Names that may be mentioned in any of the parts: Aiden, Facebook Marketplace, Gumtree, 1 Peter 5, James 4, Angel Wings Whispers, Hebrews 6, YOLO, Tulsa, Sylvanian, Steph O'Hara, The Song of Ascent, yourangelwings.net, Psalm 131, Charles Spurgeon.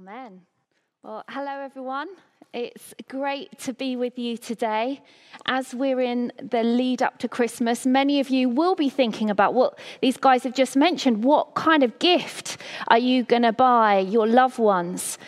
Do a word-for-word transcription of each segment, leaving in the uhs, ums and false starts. Amen. Well, hello everyone. It's great to be with you today. As we're in the lead up to Christmas, many of you will be thinking about what these guys have just mentioned. What kind of gift are you going to buy your loved ones?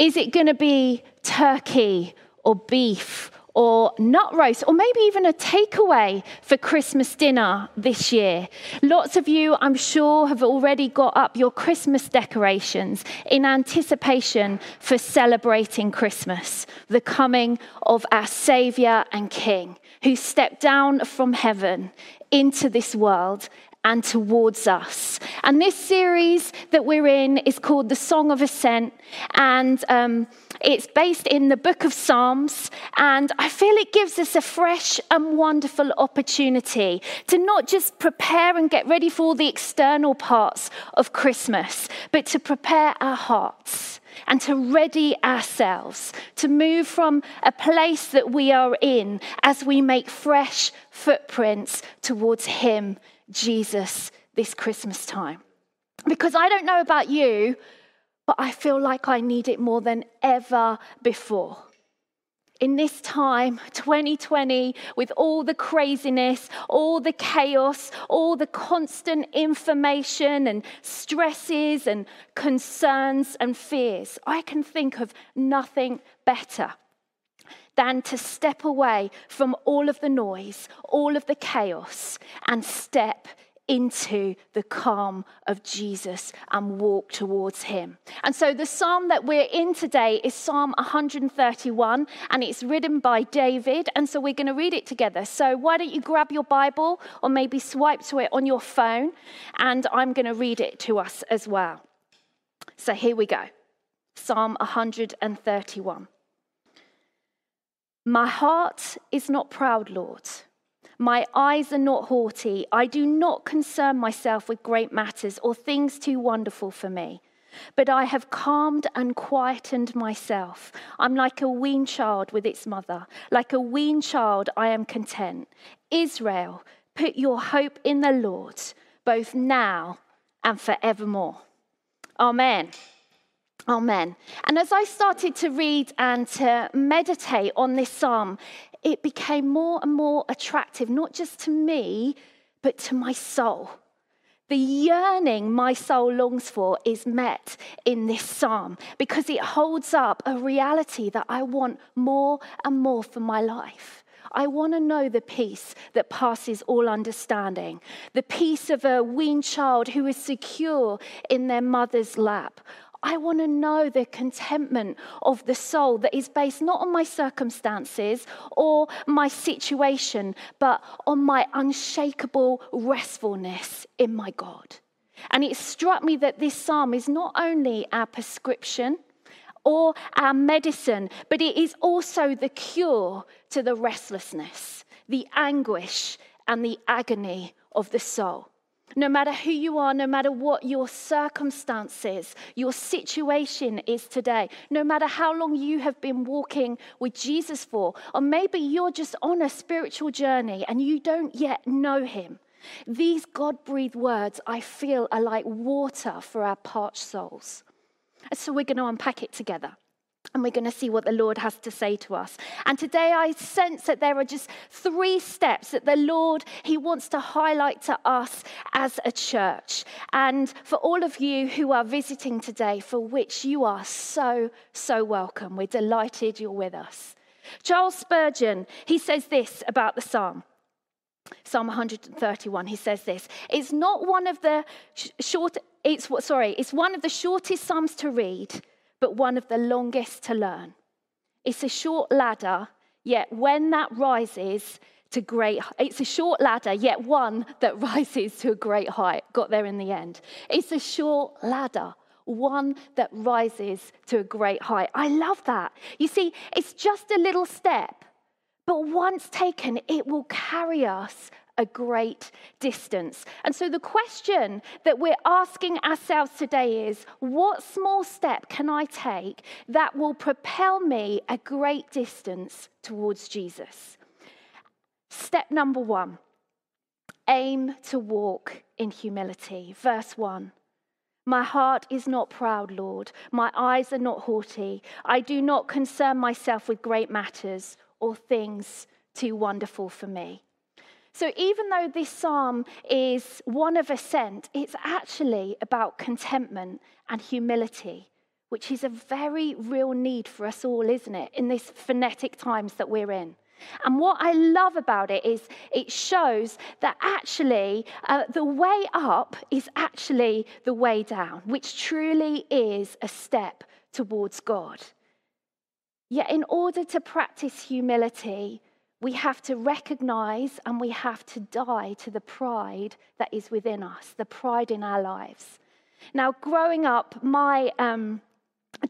Is it going to be turkey or beef or nut roast, or maybe even a takeaway for Christmas dinner this year? Lots of you, I'm sure, have already got up your Christmas decorations in anticipation for celebrating Christmas, the coming of our Saviour and King, who stepped down from heaven into this world and towards us. And this series that we're in is called The Song of Ascent, and um, it's based in the book of Psalms, and I feel it gives us a fresh and wonderful opportunity to not just prepare and get ready for all the external parts of Christmas, but to prepare our hearts and to ready ourselves to move from a place that we are in as we make fresh footprints towards Him, Jesus, this Christmas time. Because I don't know about you, but I feel like I need it more than ever before. In this time, twenty twenty, with all the craziness, all the chaos, all the constant information and stresses and concerns and fears, I can think of nothing better than to step away from all of the noise, all of the chaos, and step into the calm of Jesus and walk towards Him. And so the psalm that we're in today is Psalm one thirty-one, and it's written by David, and so we're going to read it together. So why don't you grab your Bible or maybe swipe to it on your phone, and I'm going to read it to us as well. So here we go. Psalm one thirty-one. My heart is not proud, Lord. My eyes are not haughty. I do not concern myself with great matters or things too wonderful for me. But I have calmed and quietened myself. I'm like a weaned child with its mother. Like a weaned child, I am content. Israel, put your hope in the Lord, both now and forevermore. Amen. Amen. And as I started to read and to meditate on this psalm, it became more and more attractive, not just to me, but to my soul. The yearning my soul longs for is met in this psalm because it holds up a reality that I want more and more for my life. I want to know the peace that passes all understanding, the peace of a weaned child who is secure in their mother's lap. I want to know the contentment of the soul that is based not on my circumstances or my situation, but on my unshakable restfulness in my God. And it struck me that this psalm is not only our prescription or our medicine, but it is also the cure to the restlessness, the anguish, and the agony of the soul. No matter who you are, no matter what your circumstances, your situation is today, no matter how long you have been walking with Jesus for, or maybe you're just on a spiritual journey and you don't yet know Him, these God-breathed words, I feel, are like water for our parched souls. So we're going to unpack it together. And we're going to see what the Lord has to say to us. And today I sense that there are just three steps that the Lord, He wants to highlight to us as a church. And for all of you who are visiting today, for which you are so, so welcome. We're delighted you're with us. Charles Spurgeon, he says this about the psalm. Psalm one thirty-one, he says this. It's not one of the sh- short, it's what, sorry, it's one of the shortest psalms to read, but one of the longest to learn. It's a short ladder, yet when that rises to great, it's a short ladder, yet one that rises to a great height. Got there in the end. It's a short ladder, one that rises to a great height. I love that. You see, it's just a little step, but once taken, it will carry us a great distance. And so the question that we're asking ourselves today is, what small step can I take that will propel me a great distance towards Jesus? Step number one, aim to walk in humility. Verse one, My heart is not proud, Lord. My eyes are not haughty. I do not concern myself with great matters or things too wonderful for me. So even though this psalm is one of ascent, it's actually about contentment and humility, which is a very real need for us all, isn't it, in this frenetic times that we're in. And what I love about it is it shows that actually uh, the way up is actually the way down, which truly is a step towards God. Yet in order to practice humility, we have to recognize and we have to die to the pride that is within us, the pride in our lives. Now, growing up, my um,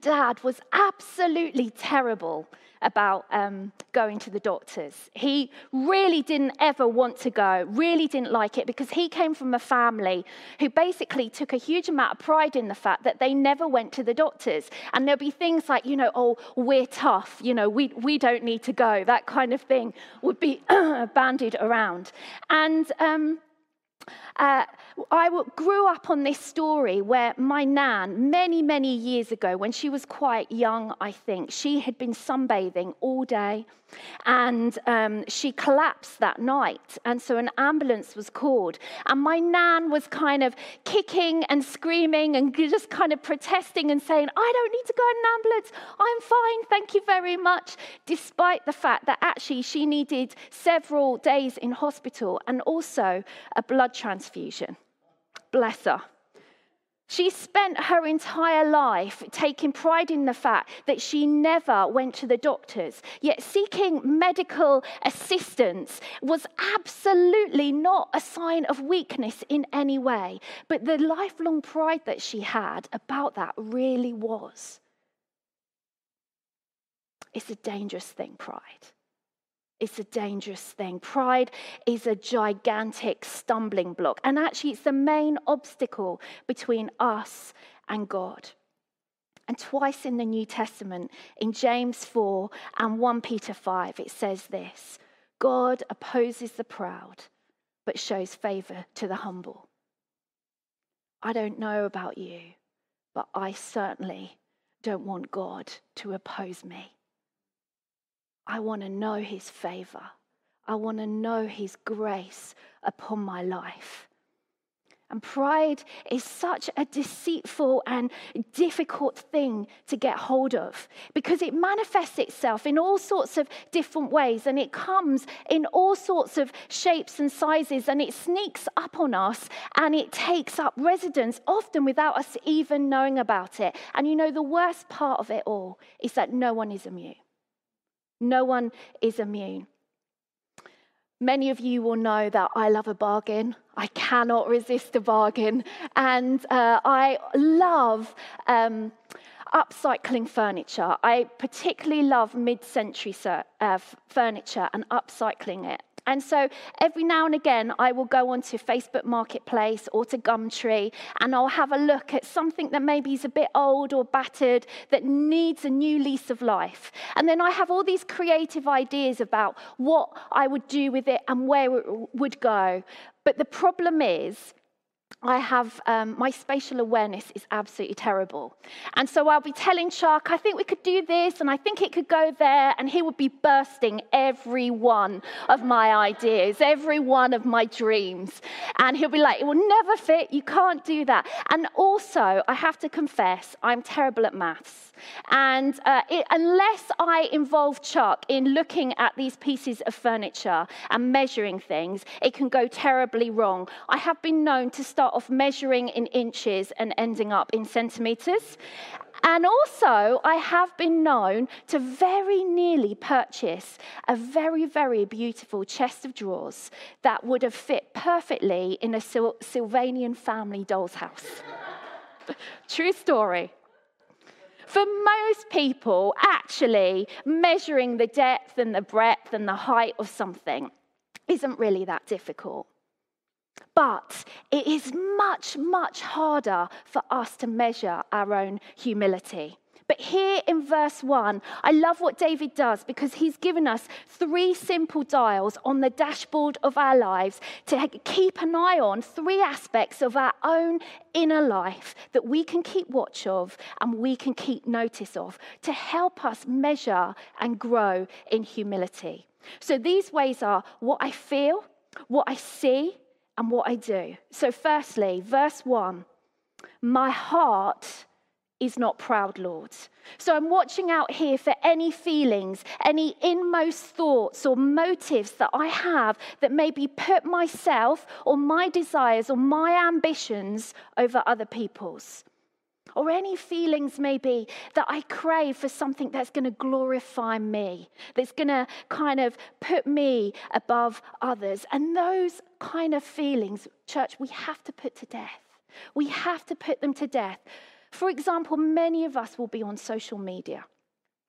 dad was absolutely terrible about um, going to the doctors. He really didn't ever want to go, really didn't like it, because he came from a family who basically took a huge amount of pride in the fact that they never went to the doctors. And there'll be things like, you know, oh, we're tough, you know, we, we don't need to go. That kind of thing would be bandied around. And um, Uh, I w grew up on this story where my nan, many, many years ago, when she was quite young, I think, she had been sunbathing all day and um, she collapsed that night. And so an ambulance was called. And my nan was kind of kicking and screaming and just kind of protesting and saying, I don't need to go in an ambulance. I'm fine. Thank you very much. Despite the fact that actually she needed several days in hospital and also a blood transfusion. Bless her. She spent her entire life taking pride in the fact that she never went to the doctors, yet seeking medical assistance was absolutely not a sign of weakness in any way. But the lifelong pride that she had about that really was. It's a dangerous thing, pride. It's a dangerous thing. Pride is a gigantic stumbling block. And actually, it's the main obstacle between us and God. And twice in the New Testament, in James four and first Peter five, it says this, God opposes the proud, but shows favor to the humble. I don't know about you, but I certainly don't want God to oppose me. I want to know his favor. I want to know his grace upon my life. And pride is such a deceitful and difficult thing to get hold of because it manifests itself in all sorts of different ways and it comes in all sorts of shapes and sizes and it sneaks up on us and it takes up residence often without us even knowing about it. And you know, the worst part of it all is that no one is immune. No one is immune. Many of you will know that I love a bargain. I cannot resist a bargain. And uh, I love um, upcycling furniture. I particularly love mid-century uh, furniture and upcycling it. And so every now and again, I will go onto Facebook Marketplace or to Gumtree, and I'll have a look at something that maybe is a bit old or battered that needs a new lease of life. And then I have all these creative ideas about what I would do with it and where it would go. But the problem is, I have, um, my spatial awareness is absolutely terrible. And so I'll be telling Chuck, I think we could do this, and I think it could go there, and he would be bursting every one of my ideas, every one of my dreams. And he'll be like, it will never fit, you can't do that. And also, I have to confess, I'm terrible at maths. And uh, it, unless I involve Chuck in looking at these pieces of furniture and measuring things, it can go terribly wrong. I have been known to start off measuring in inches and ending up in centimeters. And also, I have been known to very nearly purchase a very, very beautiful chest of drawers that would have fit perfectly in a Syl- Sylvanian family doll's house. True story. For most people, actually, measuring the depth and the breadth and the height of something isn't really that difficult. But it is much, much harder for us to measure our own humility But here in verse one, I love what David does, because he's given us three simple dials on the dashboard of our lives to keep an eye on three aspects of our own inner life that we can keep watch of and we can keep notice of to help us measure and grow in humility. So these ways are what I feel, what I see, and what I do. So firstly, verse one, my heart is not proud, Lord. So I'm watching out here for any feelings, any inmost thoughts or motives that I have that maybe put myself or my desires or my ambitions over other people's. Or any feelings maybe that I crave for something that's going to glorify me, that's going to kind of put me above others. And those kind of feelings, church, we have to put to death. We have to put them to death. For example, many of us will be on social media.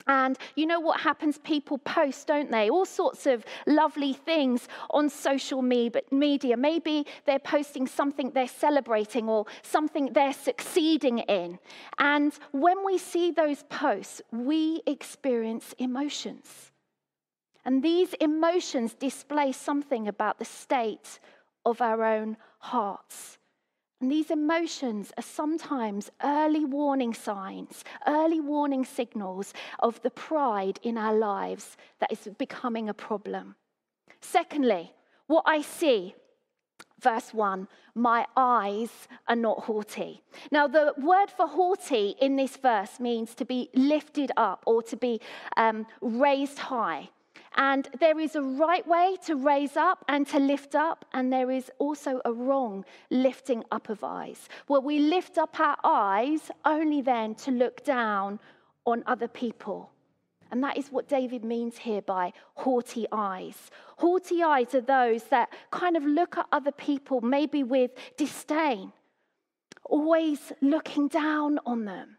And you know what happens? People post, don't they? All sorts of lovely things on social media. Maybe they're posting something they're celebrating or something they're succeeding in. And when we see those posts, we experience emotions. And these emotions display something about the state of our own hearts. And these emotions are sometimes early warning signs, early warning signals of the pride in our lives that is becoming a problem. Secondly, what I see. Verse one, my eyes are not haughty. Now, the word for haughty in this verse means to be lifted up or to be um, raised high. And there is a right way to raise up and to lift up, and there is also a wrong lifting up of eyes. Well, we lift up our eyes only then to look down on other people. And that is what David means here by haughty eyes. Haughty eyes are those that kind of look at other people maybe with disdain, always looking down on them.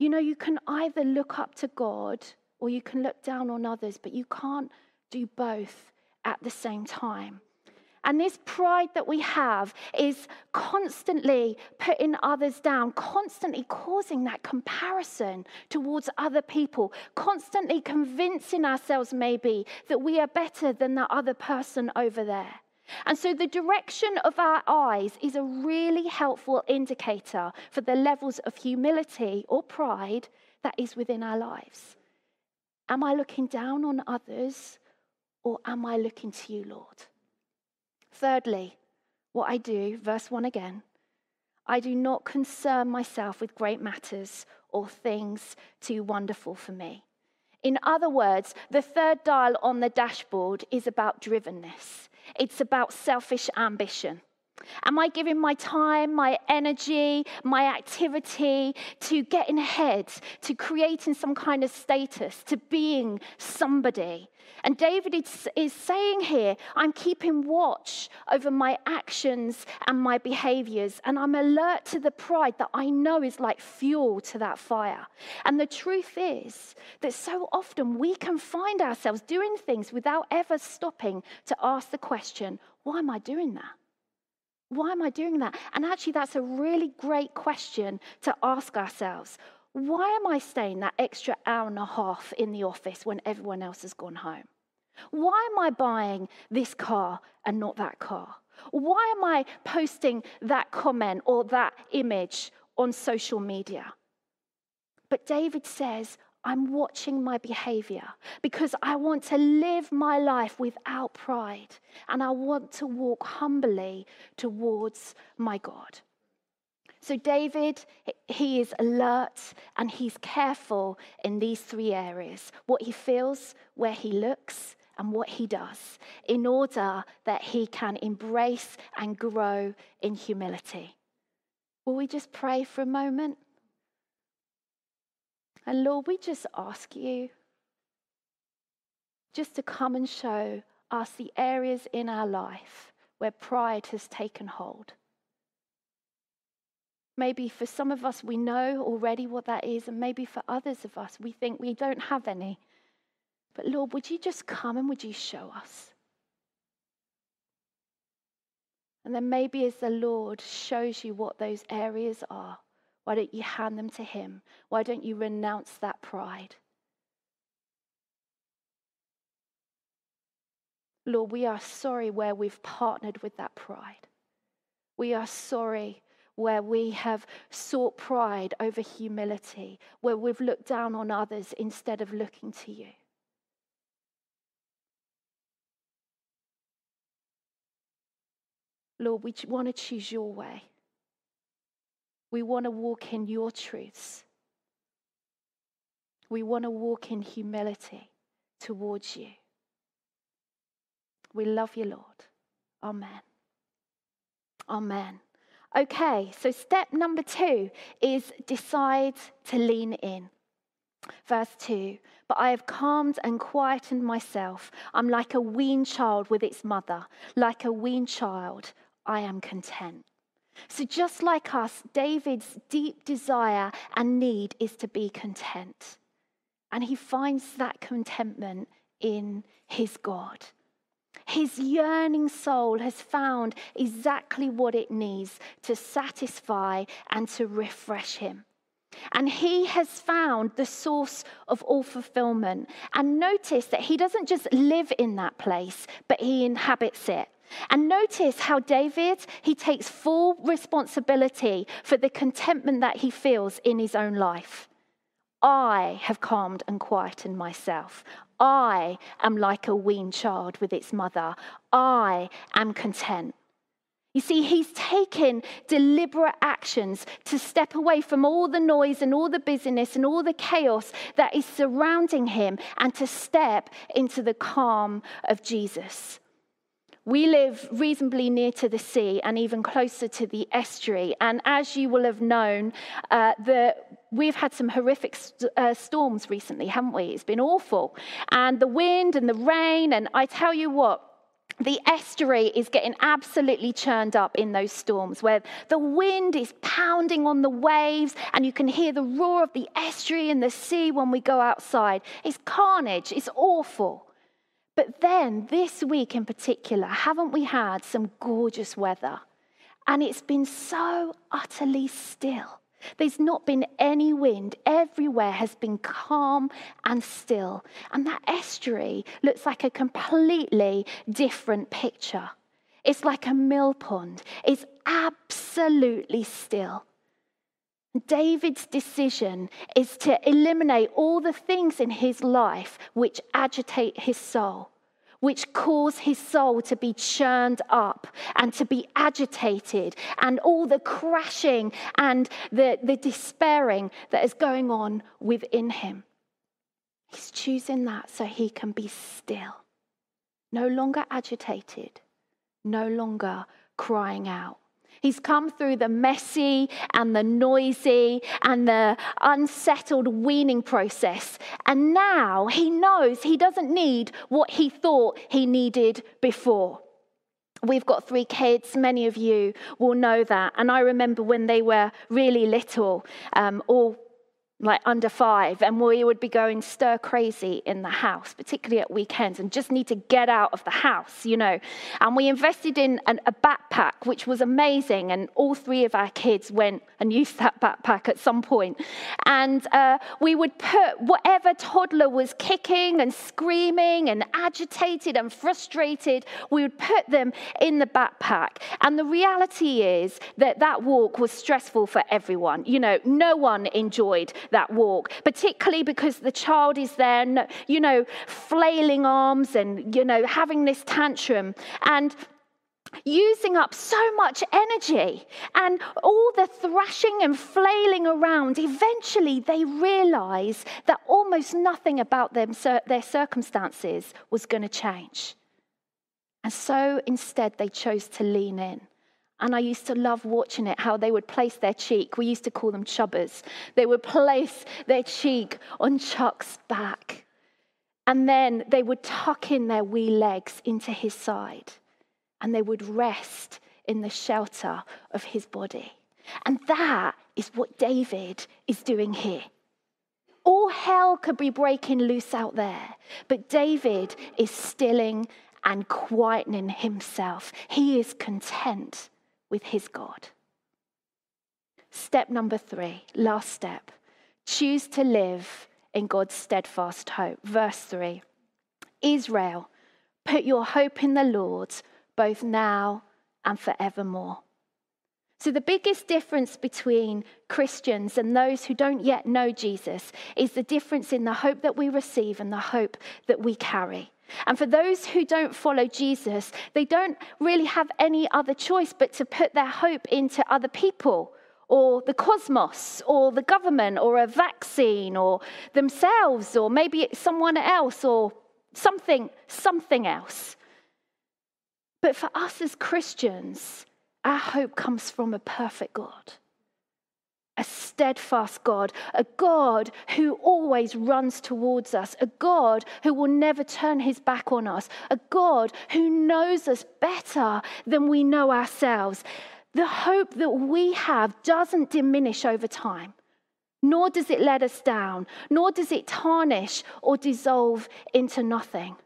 You know, you can either look up to God or you can look down on others, but you can't do both at the same time. And this pride that we have is constantly putting others down, constantly causing that comparison towards other people, constantly convincing ourselves maybe that we are better than that other person over there. And so the direction of our eyes is a really helpful indicator for the levels of humility or pride that is within our lives. Am I looking down on others, or am I looking to you, Lord? Thirdly, what I do, verse one again, I do not concern myself with great matters or things too wonderful for me. In other words, the third dial on the dashboard is about drivenness. It's about selfish ambition. Am I giving my time, my energy, my activity to getting ahead, to creating some kind of status, to being somebody? And David is, is saying here, I'm keeping watch over my actions and my behaviors, and I'm alert to the pride that I know is like fuel to that fire. And the truth is that so often we can find ourselves doing things without ever stopping to ask the question, why am I doing that? Why am I doing that? And actually, that's a really great question to ask ourselves. Why am I staying that extra hour and a half in the office when everyone else has gone home? Why am I buying this car and not that car? Why am I posting that comment or that image on social media? But David says, I'm watching my behavior because I want to live my life without pride, and I want to walk humbly towards my God. So David, he is alert and he's careful in these three areas, what he feels, where he looks, and what he does, in order that he can embrace and grow in humility. Will we just pray for a moment? And Lord, we just ask you just to come and show us the areas in our life where pride has taken hold. Maybe for some of us, we know already what that is, and maybe for others of us, we think we don't have any. But Lord, would you just come and would you show us? And then maybe as the Lord shows you what those areas are, Why don't you hand them to him? Why don't you renounce that pride? Lord, we are sorry where we've partnered with that pride. We are sorry where we have sought pride over humility, where we've looked down on others instead of looking to you. Lord, we want to choose your way. We want to walk in your truths. We want to walk in humility towards you. We love you, Lord. Amen. Amen. Okay, so step number two is decide to lean in. Verse two, but I have calmed and quietened myself. I'm like a weaned child with its mother. Like a weaned child, I am content. So just like us, David's deep desire and need is to be content. And he finds that contentment in his God. His yearning soul has found exactly what it needs to satisfy and to refresh him. And he has found the source of all fulfillment. And notice that he doesn't just live in that place, but he inhabits it. And notice how David, he takes full responsibility for the contentment that he feels in his own life. I have calmed and quietened myself. I am like a weaned child with its mother. I am content. You see, he's taken deliberate actions to step away from all the noise and all the busyness and all the chaos that is surrounding him and to step into the calm of Jesus. We live reasonably near to the sea and even closer to the estuary. And as you will have known, uh, the, we've had some horrific st uh, storms recently, haven't we? It's been awful. And the wind and the rain, and I tell you what, the estuary is getting absolutely churned up in those storms where the wind is pounding on the waves and you can hear the roar of the estuary and the sea when we go outside. It's carnage. It's awful. But then this week in particular, haven't we had some gorgeous weather? And it's been so utterly still. There's not been any wind. Everywhere has been calm and still. And that estuary looks like a completely different picture. It's like a mill pond. It's absolutely still. David's decision is to eliminate all the things in his life which agitate his soul, which cause his soul to be churned up and to be agitated, and all the crashing and the, the despairing that is going on within him. He's choosing that so he can be still, no longer agitated, no longer crying out. He's come through the messy and the noisy and the unsettled weaning process. And now he knows he doesn't need what he thought he needed before. We've got three kids. Many of you will know that. And I remember when they were really little, um, all like under five, and we would be going stir crazy in the house, particularly at weekends, and just need to get out of the house, you know. And we invested in an, a backpack, which was amazing, and all three of our kids went and used that backpack at some point. And uh, we would put whatever toddler was kicking and screaming and agitated and frustrated, we would put them in the backpack. And the reality is that that walk was stressful for everyone. You know, no one enjoyed that walk, particularly because the child is there, you know, flailing arms and, you know, having this tantrum and using up so much energy, and all the thrashing and flailing around. Eventually they realize that almost nothing about them, their circumstances was going to change. And so instead they chose to lean in. And I used to love watching it, how they would place their cheek. We used to call them chubbers. They would place their cheek on Chuck's back. And then they would tuck in their wee legs into his side. And they would rest in the shelter of his body. And that is what David is doing here. All hell could be breaking loose out there, but David is stilling and quietening himself. He is content with his God. Step number three, last step. Choose to live in God's steadfast hope. Verse three, Israel, put your hope in the Lord, both now and forevermore. So the biggest difference between Christians and those who don't yet know Jesus is the difference in the hope that we receive and the hope that we carry. And for those who don't follow Jesus, they don't really have any other choice but to put their hope into other people or the cosmos or the government or a vaccine or themselves or maybe it's someone else or something, something else. But for us as Christians, our hope comes from a perfect God, a steadfast God, a God who always runs towards us, a God who will never turn his back on us, a God who knows us better than we know ourselves. The hope that we have doesn't diminish over time, nor does it let us down, nor does it tarnish or dissolve into nothing.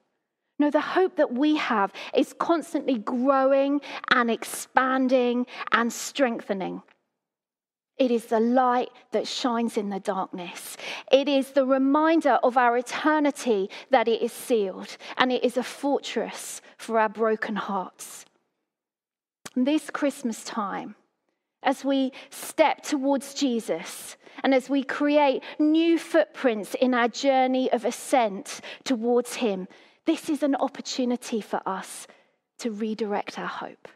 No, the hope that we have is constantly growing and expanding and strengthening. It is the light that shines in the darkness. It is the reminder of our eternity that it is sealed, and it is a fortress for our broken hearts. This Christmas time, as we step towards Jesus and as we create new footprints in our journey of ascent towards him, this is an opportunity for us to redirect our hope,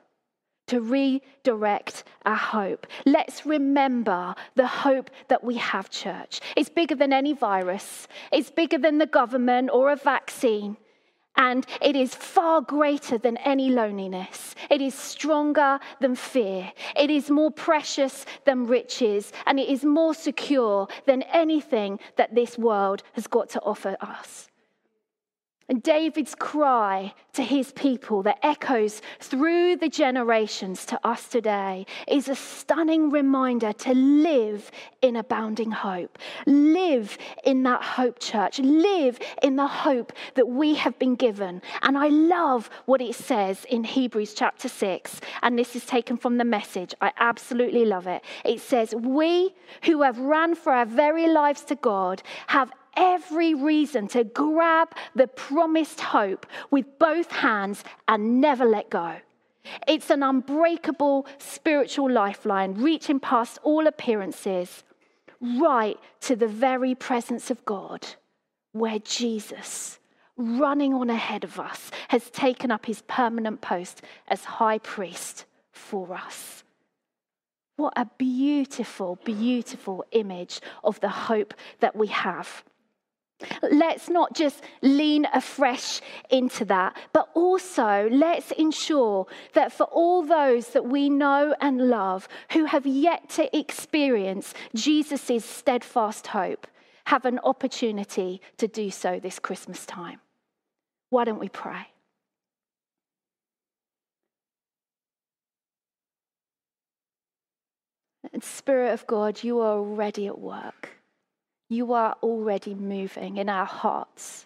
to redirect our hope. Let's remember the hope that we have, church. It's bigger than any virus. It's bigger than the government or a vaccine. And it is far greater than any loneliness. It is stronger than fear. It is more precious than riches. And it is more secure than anything that this world has got to offer us. And David's cry to his people that echoes through the generations to us today is a stunning reminder to live in abounding hope. Live in that hope, church. Live in the hope that we have been given. And I love what it says in Hebrews chapter six. And this is taken from the Message. I absolutely love it. It says, we who have run for our very lives to God have every reason to grab the promised hope with both hands and never let go. It's an unbreakable spiritual lifeline reaching past all appearances, right to the very presence of God, where Jesus, running on ahead of us, has taken up his permanent post as high priest for us. What a beautiful, beautiful image of the hope that we have. Let's not just lean afresh into that, but also let's ensure that for all those that we know and love who have yet to experience Jesus' steadfast hope, have an opportunity to do so this Christmas time. Why don't we pray? And Spirit of God, you are already at work. You are already moving in our hearts.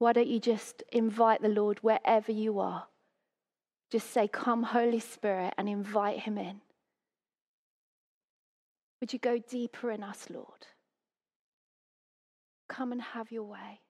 Why don't you just invite the Lord wherever you are? Just say, come, Holy Spirit, and invite him in. Would you go deeper in us, Lord? Come and have your way.